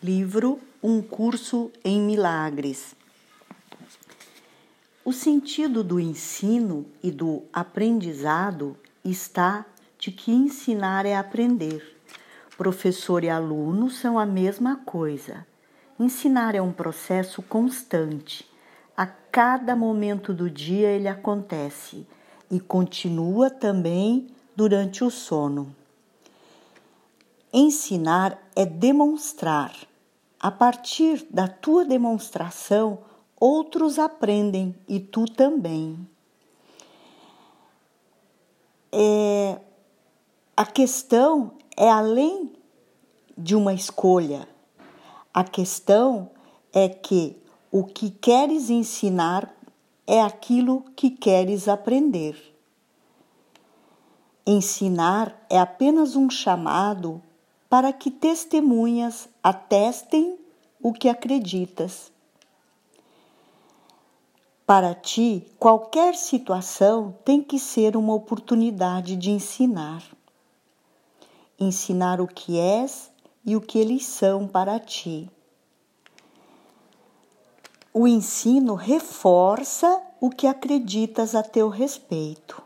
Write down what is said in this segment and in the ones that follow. Livro Um Curso em Milagres. O sentido do ensino e do aprendizado está de que ensinar é aprender. Professor e aluno são a mesma coisa. Ensinar é um processo constante. A cada momento do dia ele acontece e continua também durante o sono. Ensinar é demonstrar. A partir da tua demonstração, outros aprendem e tu também. A questão é além de uma escolha. A questão é que o que queres ensinar é aquilo que queres aprender. Ensinar é apenas um chamado para que testemunhas atestem o que acreditas. Para ti, qualquer situação tem que ser uma oportunidade de ensinar. Ensinar o que és e o que eles são para ti. O ensino reforça o que acreditas a teu respeito.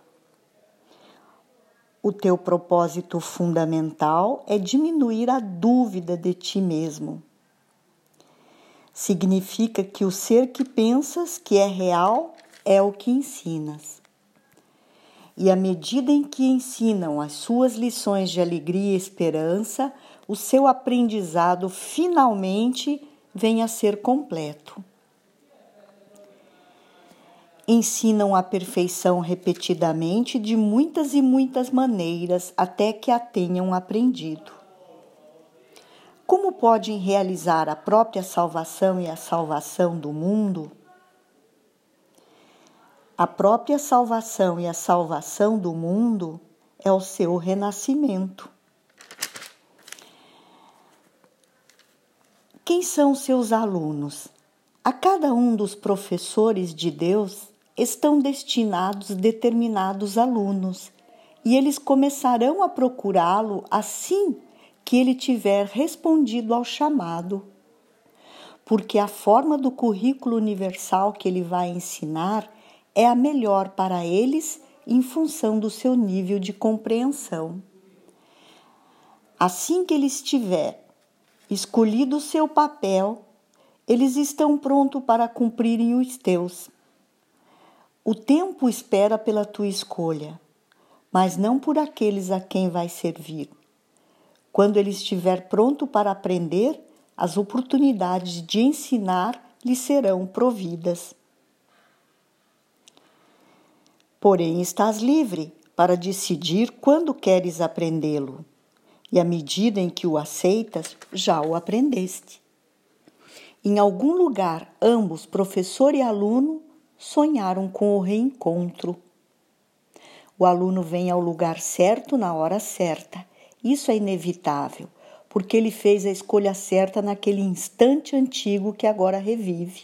O teu propósito fundamental é diminuir a dúvida de ti mesmo. Significa que o ser que pensas que é real é o que ensinas. E à medida em que ensinam as suas lições de alegria e esperança, o seu aprendizado finalmente vem a ser completo. Ensinam a perfeição repetidamente de muitas e muitas maneiras até que a tenham aprendido. Como podem realizar a própria salvação e a salvação do mundo? A própria salvação e a salvação do mundo é o seu renascimento. Quem são seus alunos? A cada um dos professores de Deus estão destinados determinados alunos, e eles começarão a procurá-lo assim que ele tiver respondido ao chamado, porque a forma do currículo universal que ele vai ensinar é a melhor para eles em função do seu nível de compreensão. Assim que ele estiver escolhido o seu papel, eles estão prontos para cumprirem os teus. O tempo espera pela tua escolha, mas não por aqueles a quem vai servir. Quando ele estiver pronto para aprender, as oportunidades de ensinar lhe serão providas. Porém, estás livre para decidir quando queres aprendê-lo, e à medida em que o aceitas, já o aprendeste. Em algum lugar, ambos, professor e aluno, sonharam com o reencontro. O aluno vem ao lugar certo na hora certa. Isso é inevitável, porque ele fez a escolha certa naquele instante antigo que agora revive.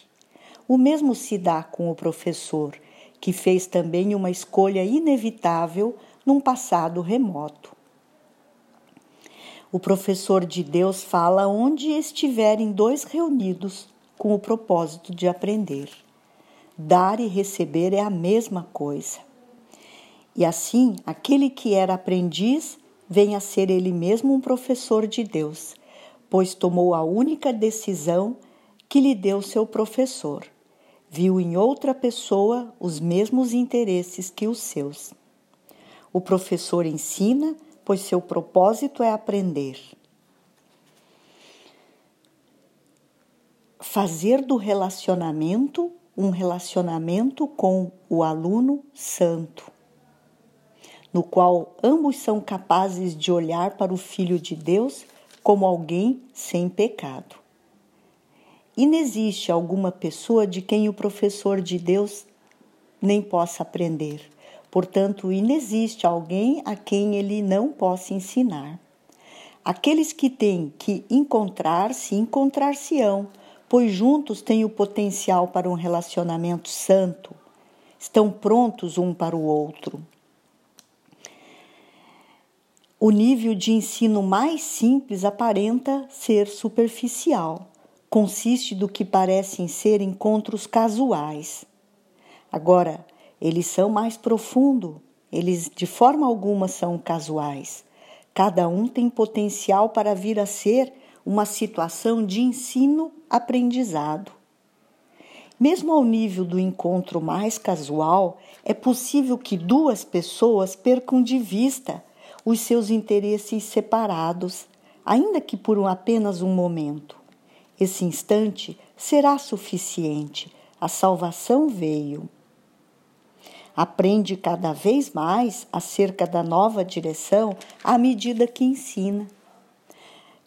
O mesmo se dá com o professor, que fez também uma escolha inevitável num passado remoto. O professor de Deus fala onde estiverem dois reunidos com o propósito de aprender. Dar e receber é a mesma coisa. E assim, aquele que era aprendiz vem a ser ele mesmo um professor de Deus, pois tomou a única decisão que lhe deu seu professor. Viu em outra pessoa os mesmos interesses que os seus. O professor ensina, pois seu propósito é aprender. Fazer do relacionamento um relacionamento com o aluno santo, no qual ambos são capazes de olhar para o Filho de Deus como alguém sem pecado. Inexiste alguma pessoa de quem o professor de Deus nem possa aprender. Portanto, inexiste alguém a quem ele não possa ensinar. Aqueles que têm que encontrar-se, encontrar-se-ão, pois juntos têm o potencial para um relacionamento santo, estão prontos um para o outro. O nível de ensino mais simples aparenta ser superficial. Consiste do que parecem ser encontros casuais. Agora, eles são mais profundos. Eles, de forma alguma, são casuais. Cada um tem potencial para vir a ser uma situação de ensino-aprendizado. Mesmo ao nível do encontro mais casual, é possível que duas pessoas percam de vista os seus interesses separados, ainda que por apenas um momento. Esse instante será suficiente. A salvação veio. Aprende cada vez mais acerca da nova direção à medida que ensina.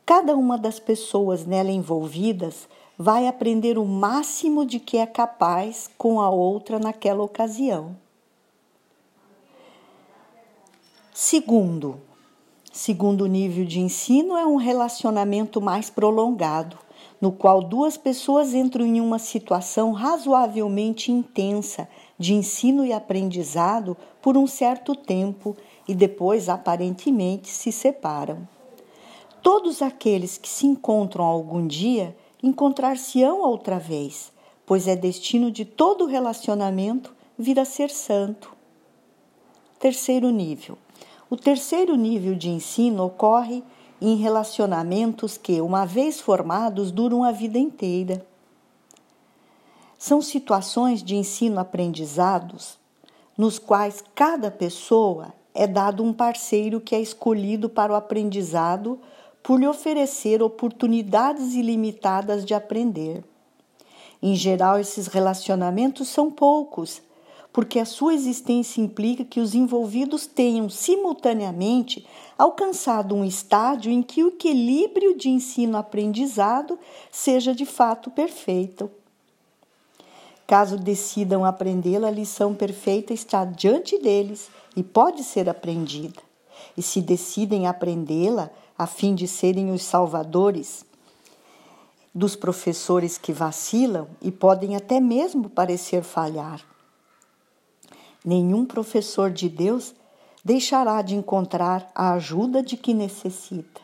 Cada uma das pessoas nela envolvidas vai aprender o máximo de que é capaz com a outra naquela ocasião. Segundo nível de ensino é um relacionamento mais prolongado, no qual duas pessoas entram em uma situação razoavelmente intensa de ensino e aprendizado por um certo tempo e depois aparentemente se separam. Todos aqueles que se encontram algum dia encontrar-se-ão outra vez, pois é destino de todo relacionamento vir a ser santo. Terceiro nível. O terceiro nível de ensino ocorre em relacionamentos que, uma vez formados, duram a vida inteira. São situações de ensino-aprendizados nos quais cada pessoa é dado um parceiro que é escolhido para o aprendizado por lhe oferecer oportunidades ilimitadas de aprender. Em geral, esses relacionamentos são poucos, porque a sua existência implica que os envolvidos tenham simultaneamente alcançado um estágio em que o equilíbrio de ensino-aprendizado seja de fato perfeito. Caso decidam aprendê-la, a lição perfeita está diante deles e pode ser aprendida. E se decidem aprendê-la a fim de serem os salvadores dos professores que vacilam e podem até mesmo parecer falhar. Nenhum professor de Deus deixará de encontrar a ajuda de que necessita.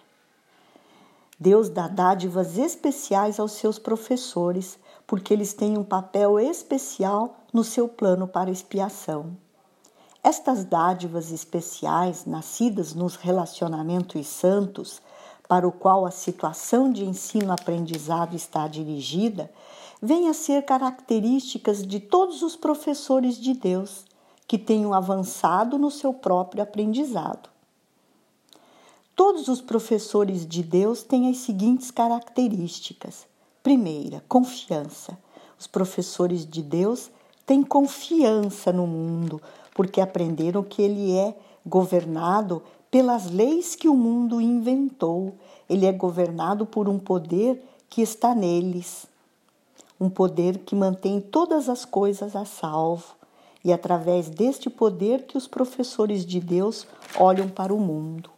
Deus dá dádivas especiais aos seus professores, porque eles têm um papel especial no seu plano para expiação. Estas dádivas especiais, nascidas nos relacionamentos santos, para o qual a situação de ensino-aprendizado está dirigida, vêm a ser características de todos os professores de Deus, que tenham avançado no seu próprio aprendizado. Todos os professores de Deus têm as seguintes características. Primeira, confiança. Os professores de Deus têm confiança no mundo, porque aprenderam que ele é governado pelas leis que o mundo inventou. Ele é governado por um poder que está neles, um poder que mantém todas as coisas a salvo. E através deste poder que os professores de Deus olham para o mundo.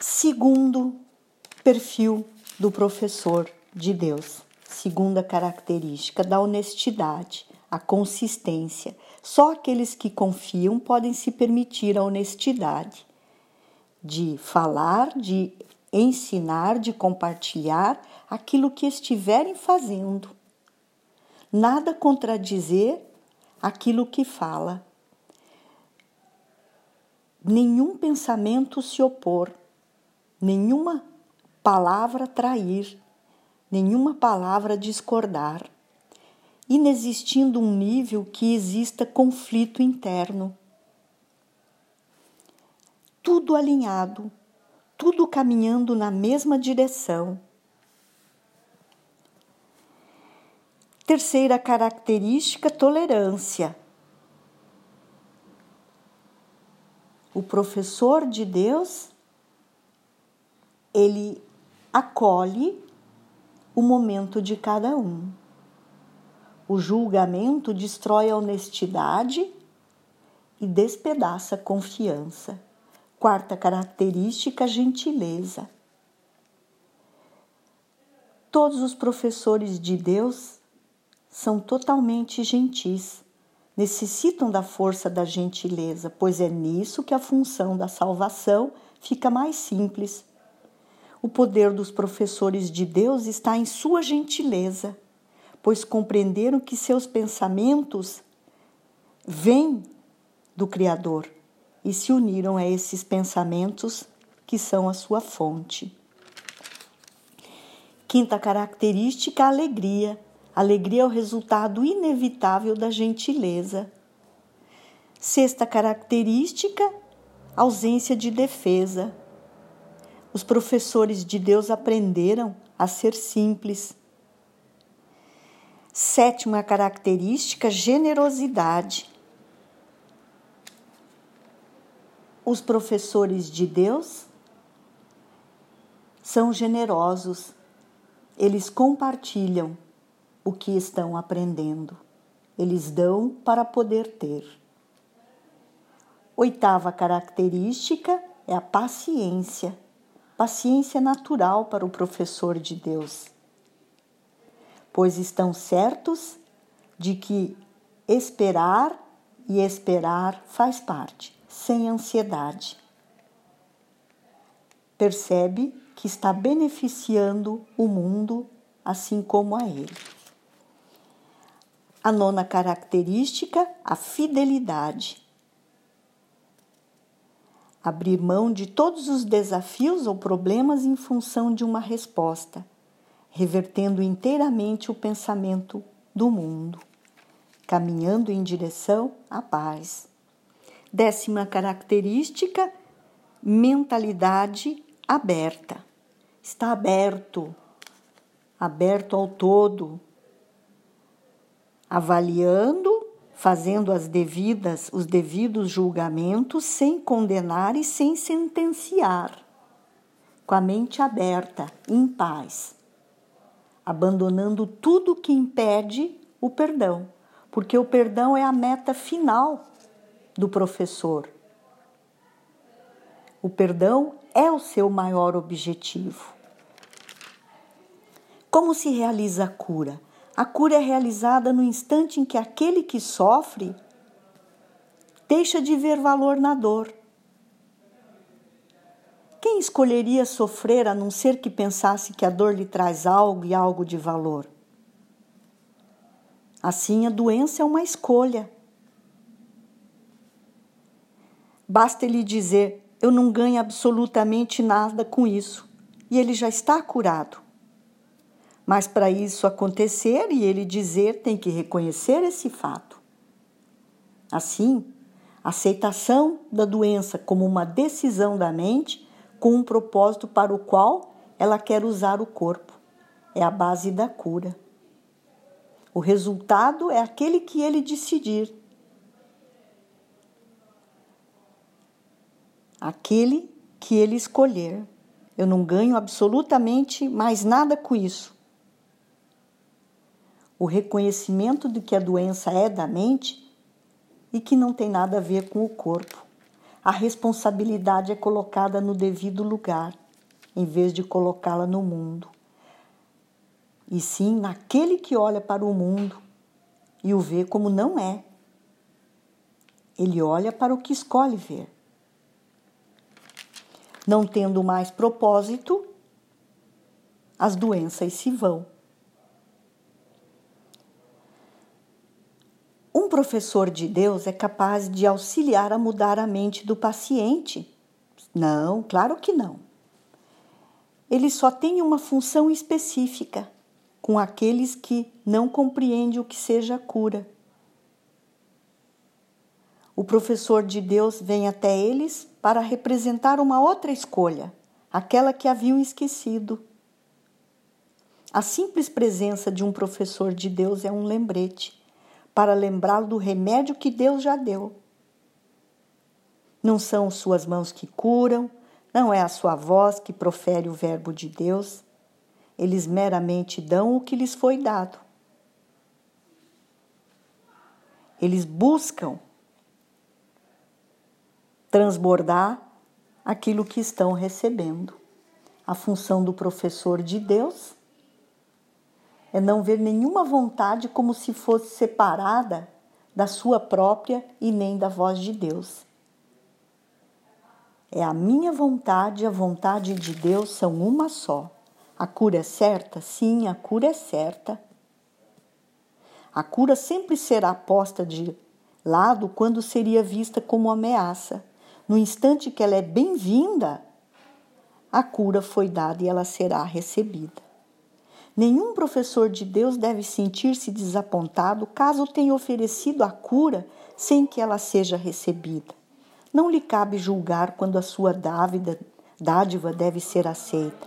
Segundo perfil do professor de Deus. Segunda característica da honestidade, a consistência. Só aqueles que confiam podem se permitir a honestidade de falar, de ensinar, de compartilhar aquilo que estiverem fazendo. Nada contradizer aquilo que fala. Nenhum pensamento se opor, nenhuma palavra trair, nenhuma palavra discordar. Inexistindo um nível que exista conflito interno. Tudo alinhado, tudo caminhando na mesma direção. Terceira característica, tolerância. O professor de Deus, ele acolhe o momento de cada um. O julgamento destrói a honestidade e despedaça a confiança. Quarta característica, gentileza. Todos os professores de Deus são totalmente gentis, necessitam da força da gentileza, pois é nisso que a função da salvação fica mais simples. O poder dos professores de Deus está em sua gentileza, pois compreenderam que seus pensamentos vêm do Criador e se uniram a esses pensamentos que são a sua fonte. Quinta característica, a alegria. A alegria é o resultado inevitável da gentileza. Sexta característica, ausência de defesa. Os professores de Deus aprenderam a ser simples. Sétima característica, generosidade. Os professores de Deus são generosos. Eles compartilham o que estão aprendendo. Eles dão para poder ter. Oitava característica é a paciência. Paciência é natural para o professor de Deus, pois estão certos de que esperar faz parte, sem ansiedade. Percebe que está beneficiando o mundo assim como a ele. A nona característica, a fidelidade. Abrir mão de todos os desafios ou problemas em função de uma resposta, revertendo inteiramente o pensamento do mundo, caminhando em direção à paz. Décima característica, mentalidade aberta. Está aberto ao todo, avaliando, fazendo os devidos julgamentos, sem condenar e sem sentenciar, com a mente aberta, em paz, abandonando tudo que impede o perdão, porque o perdão é a meta final do professor. O perdão é o seu maior objetivo. Como se realiza a cura? A cura é realizada no instante em que aquele que sofre deixa de ver valor na dor. Quem escolheria sofrer a não ser que pensasse que a dor lhe traz algo e algo de valor? Assim, a doença é uma escolha. Basta ele dizer, eu não ganho absolutamente nada com isso, e ele já está curado. Mas para isso acontecer e ele dizer, tem que reconhecer esse fato. Assim, a aceitação da doença como uma decisão da mente com um propósito para o qual ela quer usar o corpo é a base da cura. O resultado é aquele que ele decidir. Aquele que ele escolher. Eu não ganho absolutamente mais nada com isso. O reconhecimento de que a doença é da mente e que não tem nada a ver com o corpo. A responsabilidade é colocada no devido lugar, em vez de colocá-la no mundo. E sim naquele que olha para o mundo e o vê como não é. Ele olha para o que escolhe ver. Não tendo mais propósito, as doenças se vão. Um professor de Deus é capaz de auxiliar a mudar a mente do paciente? Não, claro que não. Ele só tem uma função específica com aqueles que não compreendem o que seja a cura. O professor de Deus vem até eles para representar uma outra escolha, aquela que haviam esquecido. A simples presença de um professor de Deus é um lembrete, para lembrá-lo do remédio que Deus já deu. Não são suas mãos que curam, não é a sua voz que profere o verbo de Deus. Eles meramente dão o que lhes foi dado. Eles buscam transbordar aquilo que estão recebendo. A função do professor de Deus é não ver nenhuma vontade como se fosse separada da sua própria e nem da voz de Deus. É a minha vontade e a vontade de Deus são uma só. A cura é certa? Sim, a cura é certa. A cura sempre será posta de lado quando seria vista como ameaça. No instante que ela é bem-vinda, a cura foi dada e ela será recebida. Nenhum professor de Deus deve sentir-se desapontado caso tenha oferecido a cura sem que ela seja recebida. Não lhe cabe julgar quando a sua dádiva deve ser aceita.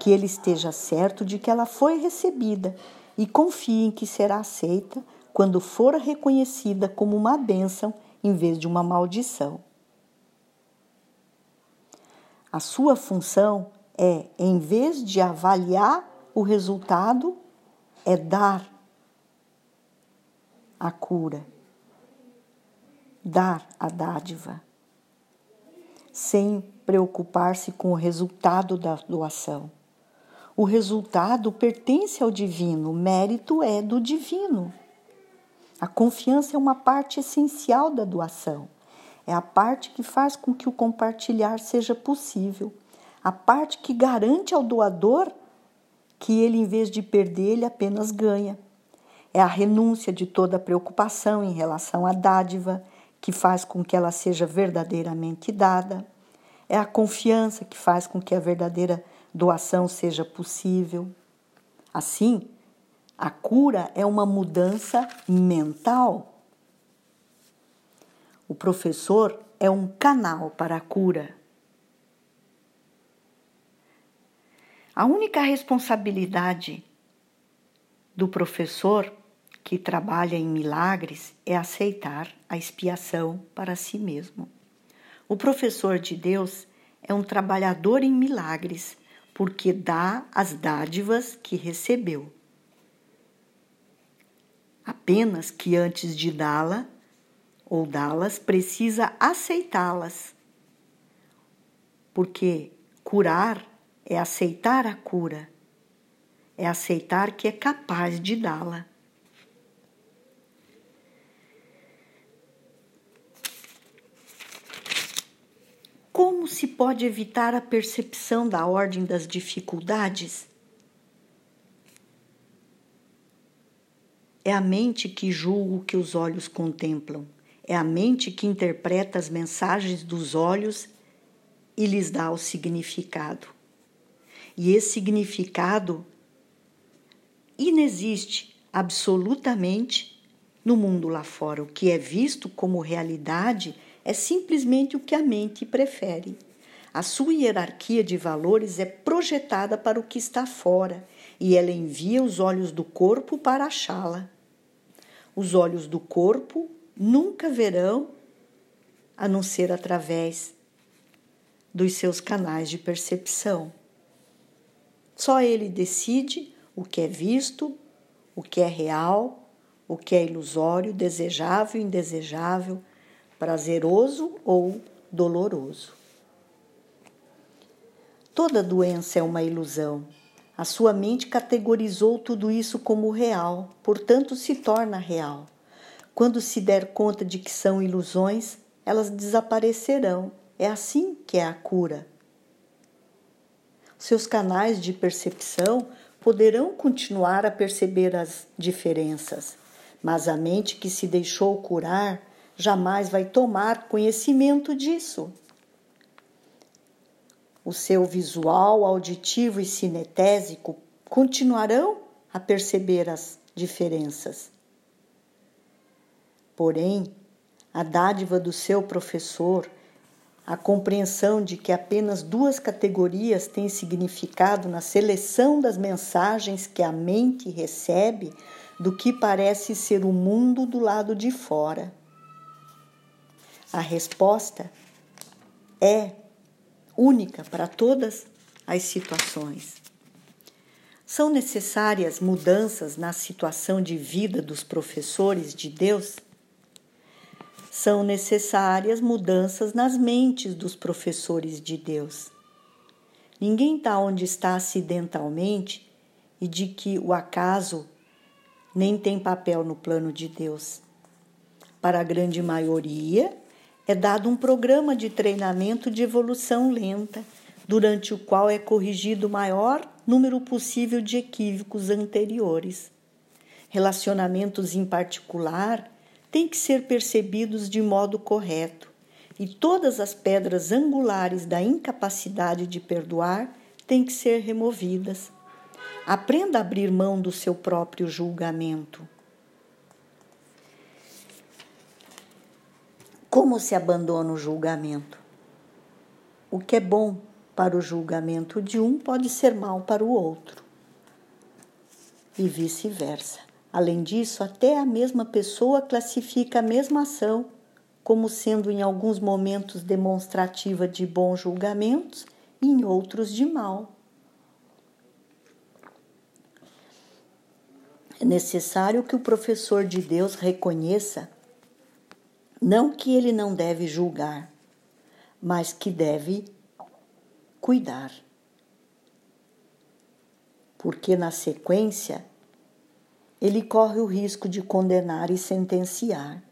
Que ele esteja certo de que ela foi recebida e confie em que será aceita quando for reconhecida como uma bênção em vez de uma maldição. A sua função é, em vez de avaliar o resultado, é dar a cura, dar a dádiva, sem preocupar-se com o resultado da doação. O resultado pertence ao divino, o mérito é do divino. A confiança é uma parte essencial da doação. É a parte que faz com que o compartilhar seja possível. A parte que garante ao doador que ele, em vez de perder, ele apenas ganha. É a renúncia de toda preocupação em relação à dádiva, que faz com que ela seja verdadeiramente dada. É a confiança que faz com que a verdadeira doação seja possível. Assim, a cura é uma mudança mental. O professor é um canal para a cura. A única responsabilidade do professor que trabalha em milagres é aceitar a expiação para si mesmo. O professor de Deus é um trabalhador em milagres, porque dá as dádivas que recebeu. Apenas que antes de dá-la, ou dá-las, precisa aceitá-las. Porque curar é aceitar a cura, é aceitar que é capaz de dá-la. Como se pode evitar a percepção da ordem das dificuldades? É a mente que julga o que os olhos contemplam. É a mente que interpreta as mensagens dos olhos e lhes dá o significado. E esse significado inexiste absolutamente no mundo lá fora. O que é visto como realidade é simplesmente o que a mente prefere. A sua hierarquia de valores é projetada para o que está fora e ela envia os olhos do corpo para achá-la. Os olhos do corpo nunca verão, a não ser através dos seus canais de percepção. Só ele decide o que é visto, o que é real, o que é ilusório, desejável, indesejável, prazeroso ou doloroso. Toda doença é uma ilusão. A sua mente categorizou tudo isso como real, portanto se torna real. Quando se der conta de que são ilusões, elas desaparecerão. É assim que é a cura. Seus canais de percepção poderão continuar a perceber as diferenças, mas a mente que se deixou curar jamais vai tomar conhecimento disso. O seu visual, auditivo e cinestésico continuarão a perceber as diferenças. Porém, a dádiva do seu professor, a compreensão de que apenas duas categorias têm significado na seleção das mensagens que a mente recebe do que parece ser o mundo do lado de fora. A resposta é única para todas as situações. São necessárias mudanças na situação de vida dos professores de Deus? São necessárias mudanças nas mentes dos professores de Deus. Ninguém está onde está acidentalmente e de que o acaso nem tem papel no plano de Deus. Para a grande maioria, é dado um programa de treinamento de evolução lenta, durante o qual é corrigido o maior número possível de equívocos anteriores. Relacionamentos em particular têm que ser percebidos de modo correto, e todas as pedras angulares da incapacidade de perdoar têm que ser removidas. Aprenda a abrir mão do seu próprio julgamento. Como se abandona o julgamento? O que é bom para o julgamento de um pode ser mal para o outro, e vice-versa. Além disso, até a mesma pessoa classifica a mesma ação como sendo em alguns momentos demonstrativa de bons julgamentos e em outros de mal. É necessário que o professor de Deus reconheça não que ele não deve julgar, mas que deve cuidar. Porque na sequência ele corre o risco de condenar e sentenciar.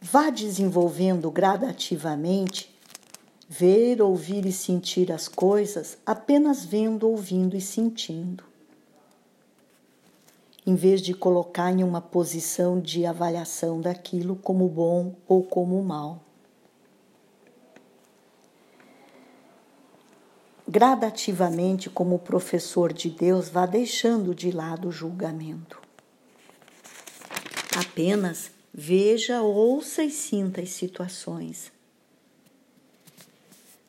Vá desenvolvendo gradativamente ver, ouvir e sentir as coisas apenas vendo, ouvindo e sentindo. Em vez de colocar em uma posição de avaliação daquilo como bom ou como mal. Gradativamente, como professor de Deus, vá deixando de lado o julgamento. Apenas veja, ouça e sinta as situações.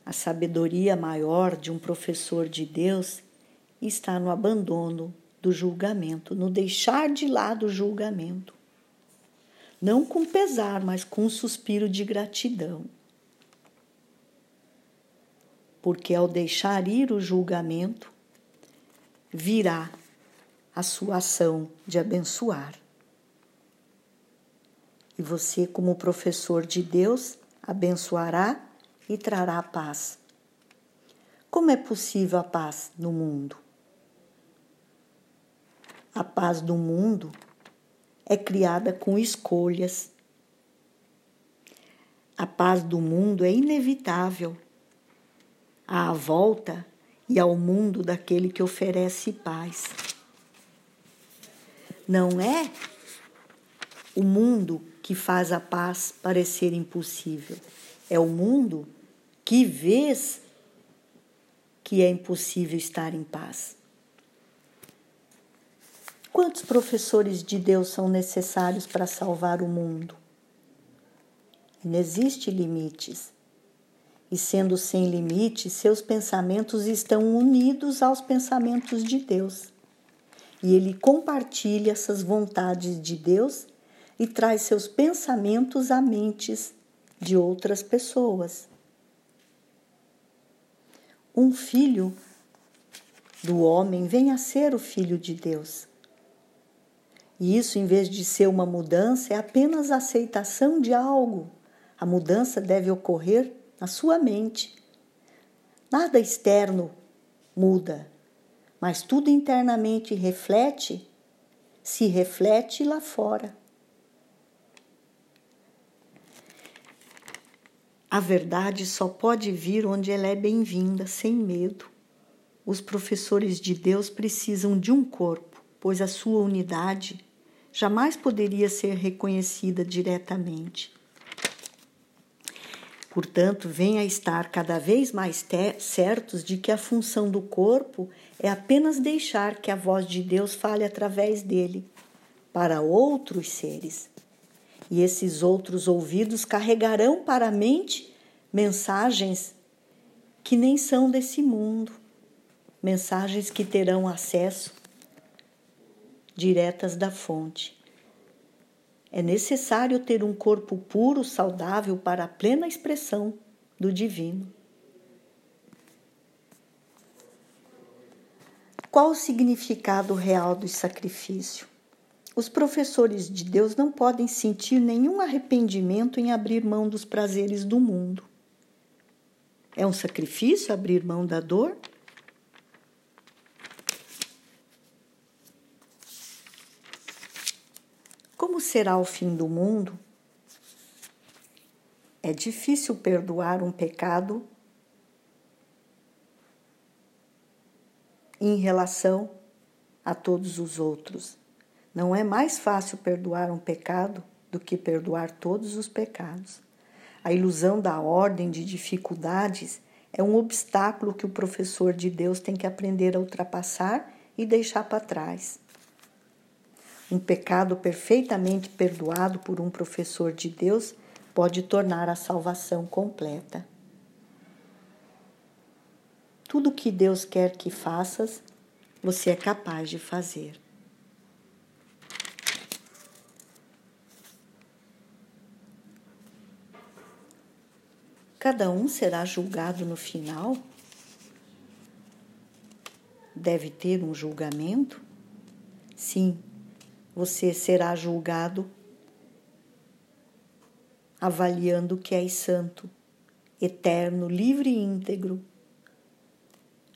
A sabedoria maior de um professor de Deus está no abandono do julgamento, no deixar de lado o julgamento. Não com pesar, mas com um suspiro de gratidão. Porque ao deixar ir o julgamento, virá a sua ação de abençoar. E você, como professor de Deus, abençoará e trará paz. Como é possível a paz no mundo? A paz do mundo é criada com escolhas. A paz do mundo é inevitável à volta e ao mundo daquele que oferece paz. Não é o mundo que faz a paz parecer impossível. É o mundo que vês que é impossível estar em paz. Quantos professores de Deus são necessários para salvar o mundo? Não existe limites. E sendo sem limites, seus pensamentos estão unidos aos pensamentos de Deus. E ele compartilha essas vontades de Deus e traz seus pensamentos à mentes de outras pessoas. Um filho do homem vem a ser o filho de Deus. E isso, em vez de ser uma mudança, é apenas a aceitação de algo. A mudança deve ocorrer na sua mente. Nada externo muda, mas tudo internamente reflete, se reflete lá fora. A verdade só pode vir onde ela é bem-vinda, sem medo. Os professores de Deus precisam de um corpo, pois a sua unidade jamais poderia ser reconhecida diretamente. Portanto, venha a estar cada vez mais certos de que a função do corpo é apenas deixar que a voz de Deus fale através dele, para outros seres. E esses outros ouvidos carregarão para a mente mensagens que nem são desse mundo, mensagens que terão acesso diretas da fonte. É necessário ter um corpo puro, saudável para a plena expressão do divino. Qual o significado real do sacrifício? Os professores de Deus não podem sentir nenhum arrependimento em abrir mão dos prazeres do mundo. É um sacrifício abrir mão da dor? Como será o fim do mundo? É difícil perdoar um pecado em relação a todos os outros. Não é mais fácil perdoar um pecado do que perdoar todos os pecados. A ilusão da ordem de dificuldades é um obstáculo que o professor de Deus tem que aprender a ultrapassar e deixar para trás. Um pecado perfeitamente perdoado por um professor de Deus pode tornar a salvação completa. Tudo que Deus quer que faças, você é capaz de fazer. Cada um será julgado no final? Deve ter um julgamento? Sim, você será julgado avaliando que és santo, eterno, livre e íntegro,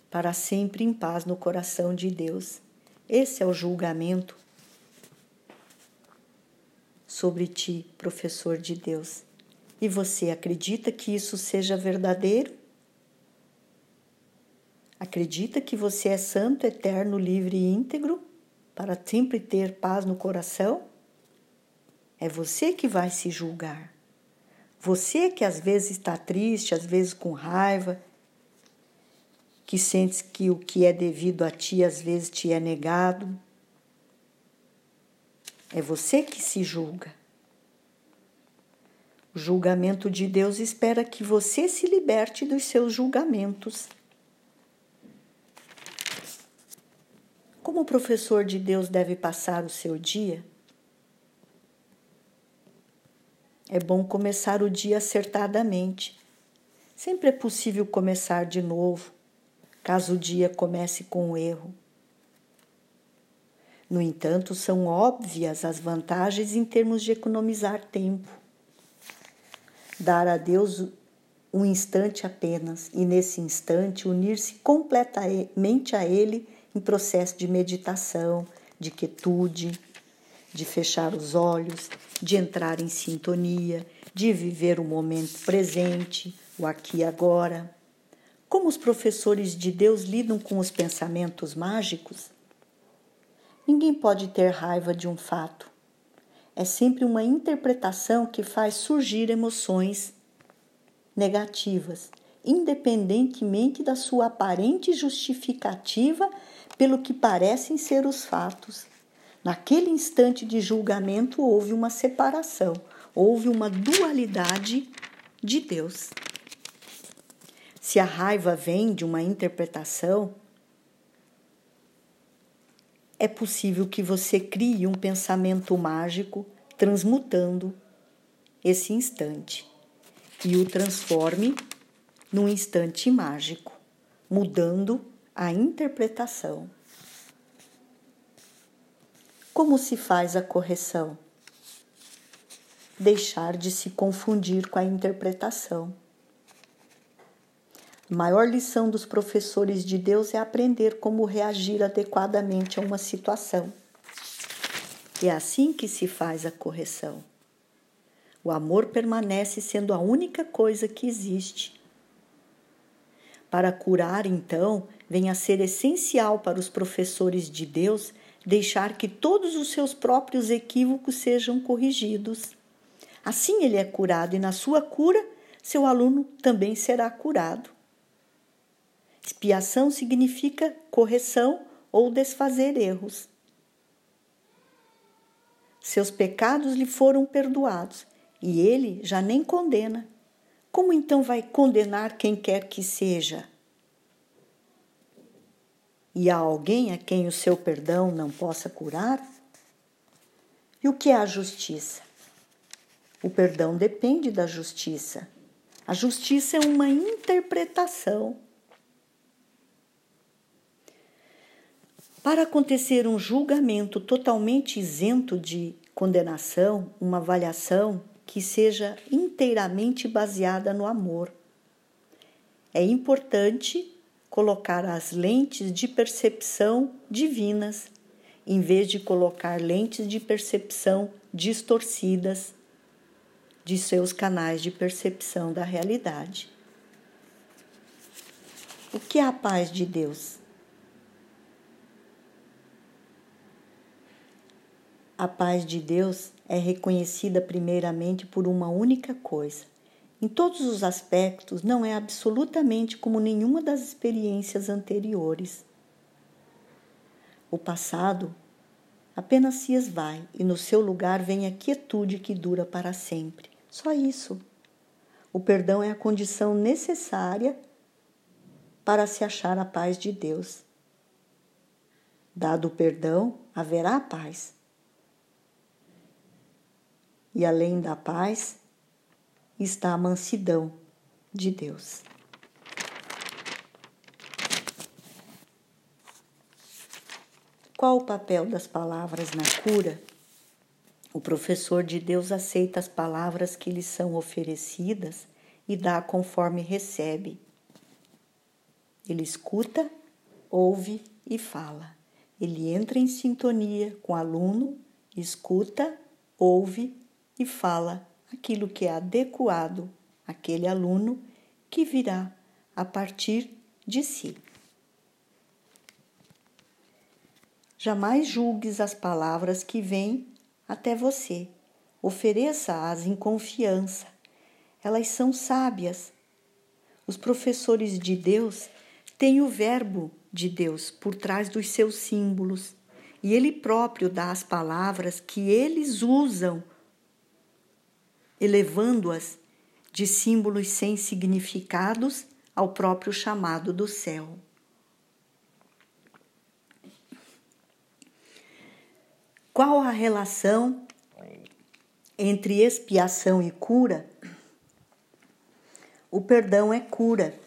para sempre em paz no coração de Deus. Esse é o julgamento sobre ti, professor de Deus. E você acredita que isso seja verdadeiro? Acredita que você é santo, eterno, livre e íntegro para sempre ter paz no coração? É você que vai se julgar. Você que às vezes está triste, às vezes com raiva, que sentes que o que é devido a ti às vezes te é negado. É você que se julga. O julgamento de Deus espera que você se liberte dos seus julgamentos. Como o professor de Deus deve passar o seu dia? É bom começar o dia acertadamente. Sempre é possível começar de novo, caso o dia comece com um erro. No entanto, são óbvias as vantagens em termos de economizar tempo. Dar a Deus um instante apenas e, nesse instante, unir-se completamente a Ele em processo de meditação, de quietude, de fechar os olhos, de entrar em sintonia, de viver o momento presente, o aqui e agora. Como os professores de Deus lidam com os pensamentos mágicos? Ninguém pode ter raiva de um fato. É sempre uma interpretação que faz surgir emoções negativas, independentemente da sua aparente justificativa pelo que parecem ser os fatos. Naquele instante de julgamento houve uma separação, houve uma dualidade de Deus. Se a raiva vem de uma interpretação, é possível que você crie um pensamento mágico transmutando esse instante e o transforme num instante mágico, mudando a interpretação. Como se faz a correção? Deixar de se confundir com a interpretação. A maior lição dos professores de Deus é aprender como reagir adequadamente a uma situação. É assim que se faz a correção. O amor permanece sendo a única coisa que existe. Para curar, então, vem a ser essencial para os professores de Deus deixar que todos os seus próprios equívocos sejam corrigidos. Assim ele é curado e na sua cura, seu aluno também será curado. Expiação significa correção ou desfazer erros. Seus pecados lhe foram perdoados e ele já nem condena. Como então vai condenar quem quer que seja? E há alguém a quem o seu perdão não possa curar? E o que é a justiça? O perdão depende da justiça. A justiça é uma interpretação. Para acontecer um julgamento totalmente isento de condenação, uma avaliação que seja inteiramente baseada no amor, é importante colocar as lentes de percepção divinas, em vez de colocar lentes de percepção distorcidas de seus canais de percepção da realidade. O que é a paz de Deus? A paz de Deus é reconhecida primeiramente por uma única coisa. Em todos os aspectos, não é absolutamente como nenhuma das experiências anteriores. O passado apenas se esvai e no seu lugar vem a quietude que dura para sempre. Só isso. O perdão é a condição necessária para se achar a paz de Deus. Dado o perdão, haverá a paz. E além da paz, está a mansidão de Deus. Qual o papel das palavras na cura? O professor de Deus aceita as palavras que lhe são oferecidas e dá conforme recebe. Ele escuta, ouve e fala. Ele entra em sintonia com o aluno, escuta, ouve e fala aquilo que é adequado àquele aluno que virá a partir de si. Jamais julgues as palavras que vêm até você. Ofereça-as em confiança. Elas são sábias. Os professores de Deus têm o verbo de Deus por trás dos seus símbolos. E ele próprio dá as palavras que eles usam, elevando-as de símbolos sem significados ao próprio chamado do céu. Qual a relação entre expiação e cura? O perdão é cura.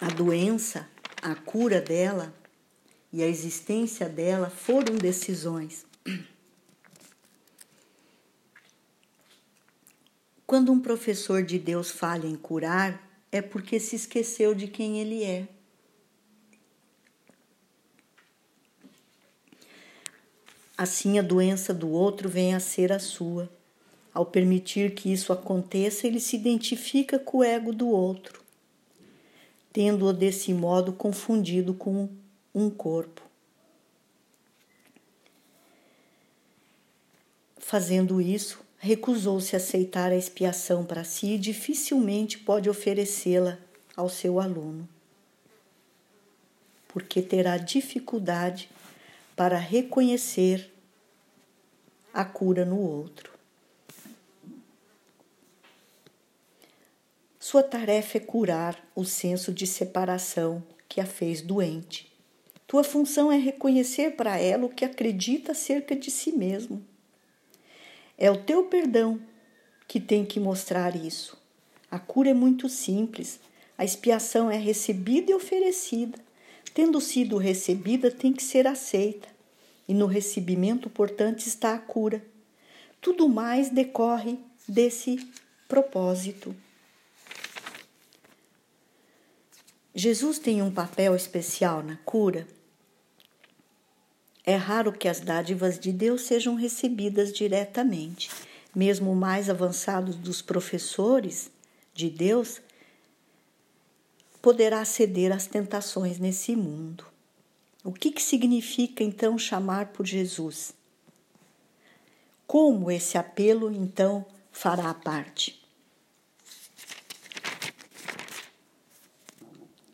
A doença, a cura dela e a existência dela foram decisões. Quando um professor de Deus falha em curar, é porque se esqueceu de quem ele é. Assim, a doença do outro vem a ser a sua. Ao permitir que isso aconteça, ele se identifica com o ego do outro, tendo-o desse modo confundido com um corpo. Fazendo isso, recusou-se a aceitar a expiação para si e dificilmente pode oferecê-la ao seu aluno, porque terá dificuldade para reconhecer a cura no outro. Sua tarefa é curar o senso de separação que a fez doente. Tua função é reconhecer para ela o que acredita acerca de si mesmo. É o teu perdão que tem que mostrar isso. A cura é muito simples. A expiação é recebida e oferecida. Tendo sido recebida, tem que ser aceita. E no recebimento, portanto, está a cura. Tudo mais decorre desse propósito. Jesus tem um papel especial na cura. É raro que as dádivas de Deus sejam recebidas diretamente. Mesmo mais avançados dos professores de Deus, poderá ceder às tentações nesse mundo. O que significa, então, chamar por Jesus? Como esse apelo, então, fará parte?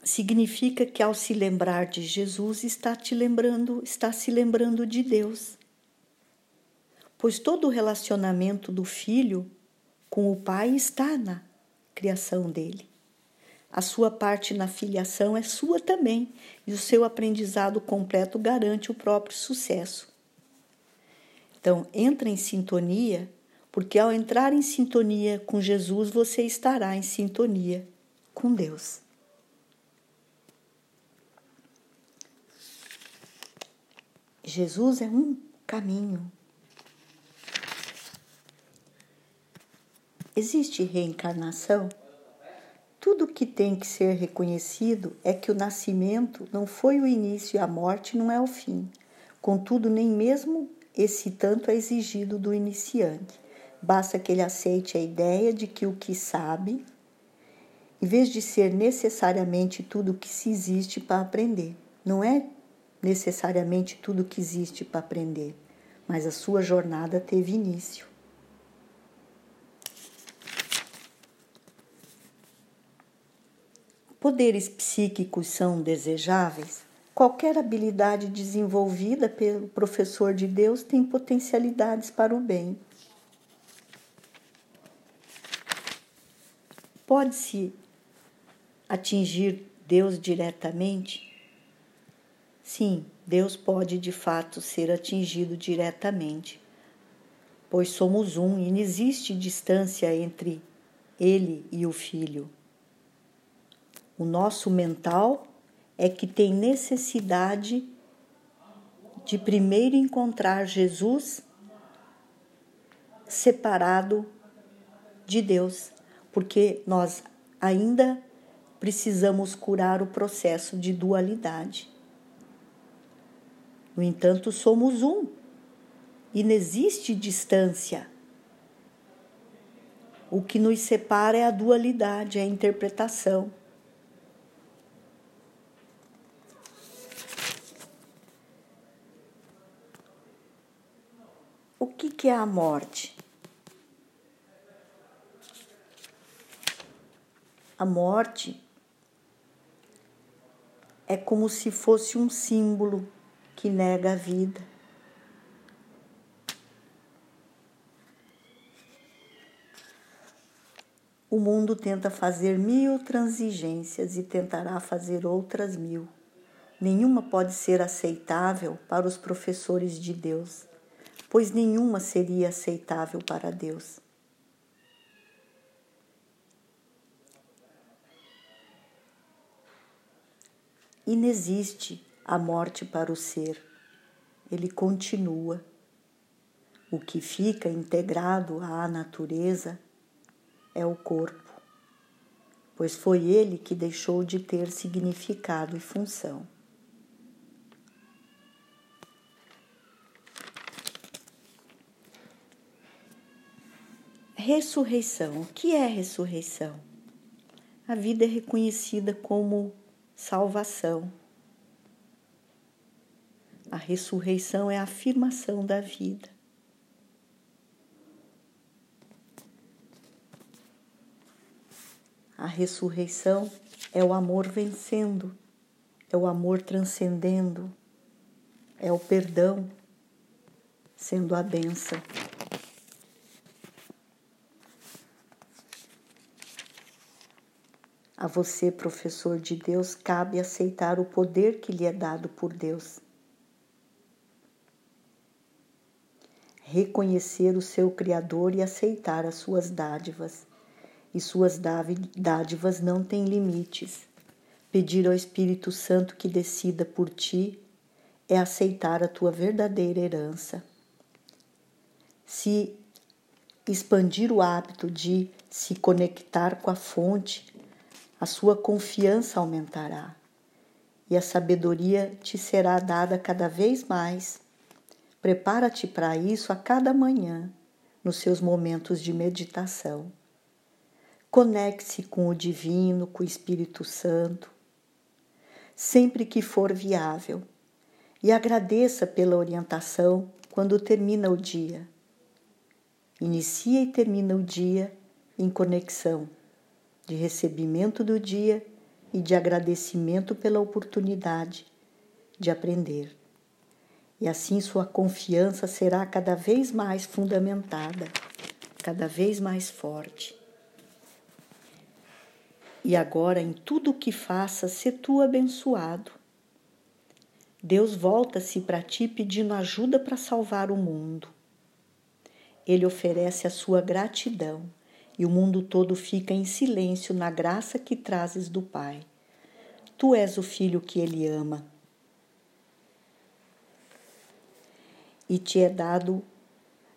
Significa que ao se lembrar de Jesus, está se lembrando de Deus. Pois todo o relacionamento do filho com o pai está na criação dele. A sua parte na filiação é sua também, e o seu aprendizado completo garante o próprio sucesso. Então, entra em sintonia, porque ao entrar em sintonia com Jesus, você estará em sintonia com Deus. Jesus é um caminho. Existe reencarnação? Tudo que tem que ser reconhecido é que o nascimento não foi o início e a morte não é o fim. Contudo, nem mesmo esse tanto é exigido do iniciante. Basta que ele aceite a ideia de que o que sabe, em vez de ser necessariamente tudo o que se existe para aprender. Não é necessariamente tudo o que existe para aprender, mas a sua jornada teve início. Poderes psíquicos são desejáveis? Qualquer habilidade desenvolvida pelo professor de Deus tem potencialidades para o bem. Pode-se atingir Deus diretamente? Sim, Deus pode de fato ser atingido diretamente, pois somos um e não existe distância entre Ele e o Filho. O nosso mental é que tem necessidade de primeiro encontrar Jesus separado de Deus, porque nós ainda precisamos curar o processo de dualidade. No entanto, somos um e não existe distância. O que nos separa é a dualidade, é a interpretação. O que é a morte? A morte é como se fosse um símbolo que nega a vida. O mundo tenta fazer 1000 transigências e tentará fazer outras 1000. Nenhuma pode ser aceitável para os professores de Deus, pois nenhuma seria aceitável para Deus. Inexiste a morte para o ser, ele continua. O que fica integrado à natureza é o corpo, pois foi ele que deixou de ter significado e função. Ressurreição. O que é ressurreição? A vida é reconhecida como salvação. A ressurreição é a afirmação da vida. A ressurreição é o amor vencendo, é o amor transcendendo, é o perdão sendo a bênção. A você, professor de Deus, cabe aceitar o poder que lhe é dado por Deus. Reconhecer o seu Criador e aceitar as suas dádivas. E suas dádivas não têm limites. Pedir ao Espírito Santo que decida por ti é aceitar a tua verdadeira herança. Se expandir o hábito de se conectar com a fonte, a sua confiança aumentará e a sabedoria te será dada cada vez mais. Prepara-te para isso a cada manhã, nos seus momentos de meditação. Conecte-se com o Divino, com o Espírito Santo, sempre que for viável, e agradeça pela orientação quando termina o dia. Inicia e termina o dia em conexão de recebimento do dia e de agradecimento pela oportunidade de aprender. E assim sua confiança será cada vez mais fundamentada, cada vez mais forte. E agora, em tudo o que faças, sê tu abençoado. Deus volta-se para ti pedindo ajuda para salvar o mundo. Ele oferece a sua gratidão. E o mundo todo fica em silêncio na graça que trazes do Pai. Tu és o filho que Ele ama. E te é dado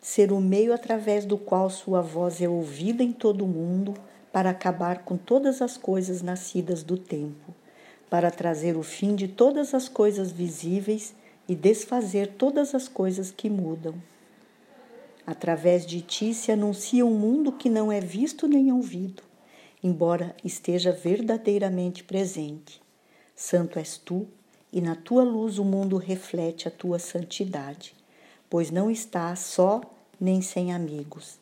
ser o meio através do qual sua voz é ouvida em todo o mundo para acabar com todas as coisas nascidas do tempo, para trazer o fim de todas as coisas visíveis e desfazer todas as coisas que mudam. Através de ti se anuncia um mundo que não é visto nem ouvido, embora esteja verdadeiramente presente. Santo és tu, e na tua luz o mundo reflete a tua santidade, pois não estás só nem sem amigos.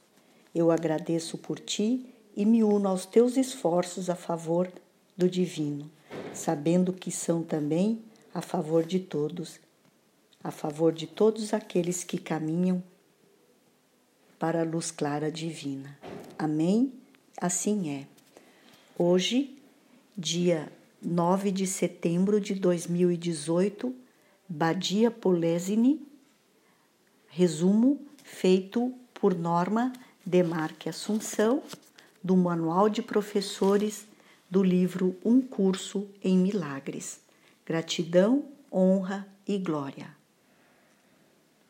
Eu agradeço por ti e me uno aos teus esforços a favor do divino, sabendo que são também a favor de todos, a favor de todos aqueles que caminham para a luz clara divina. Amém? Assim é. Hoje, dia 9 de setembro de 2018, Badia Polésini, resumo feito por Norma Demarque Assunção, do Manual de Professores do livro Um Curso em Milagres. Gratidão, honra e glória.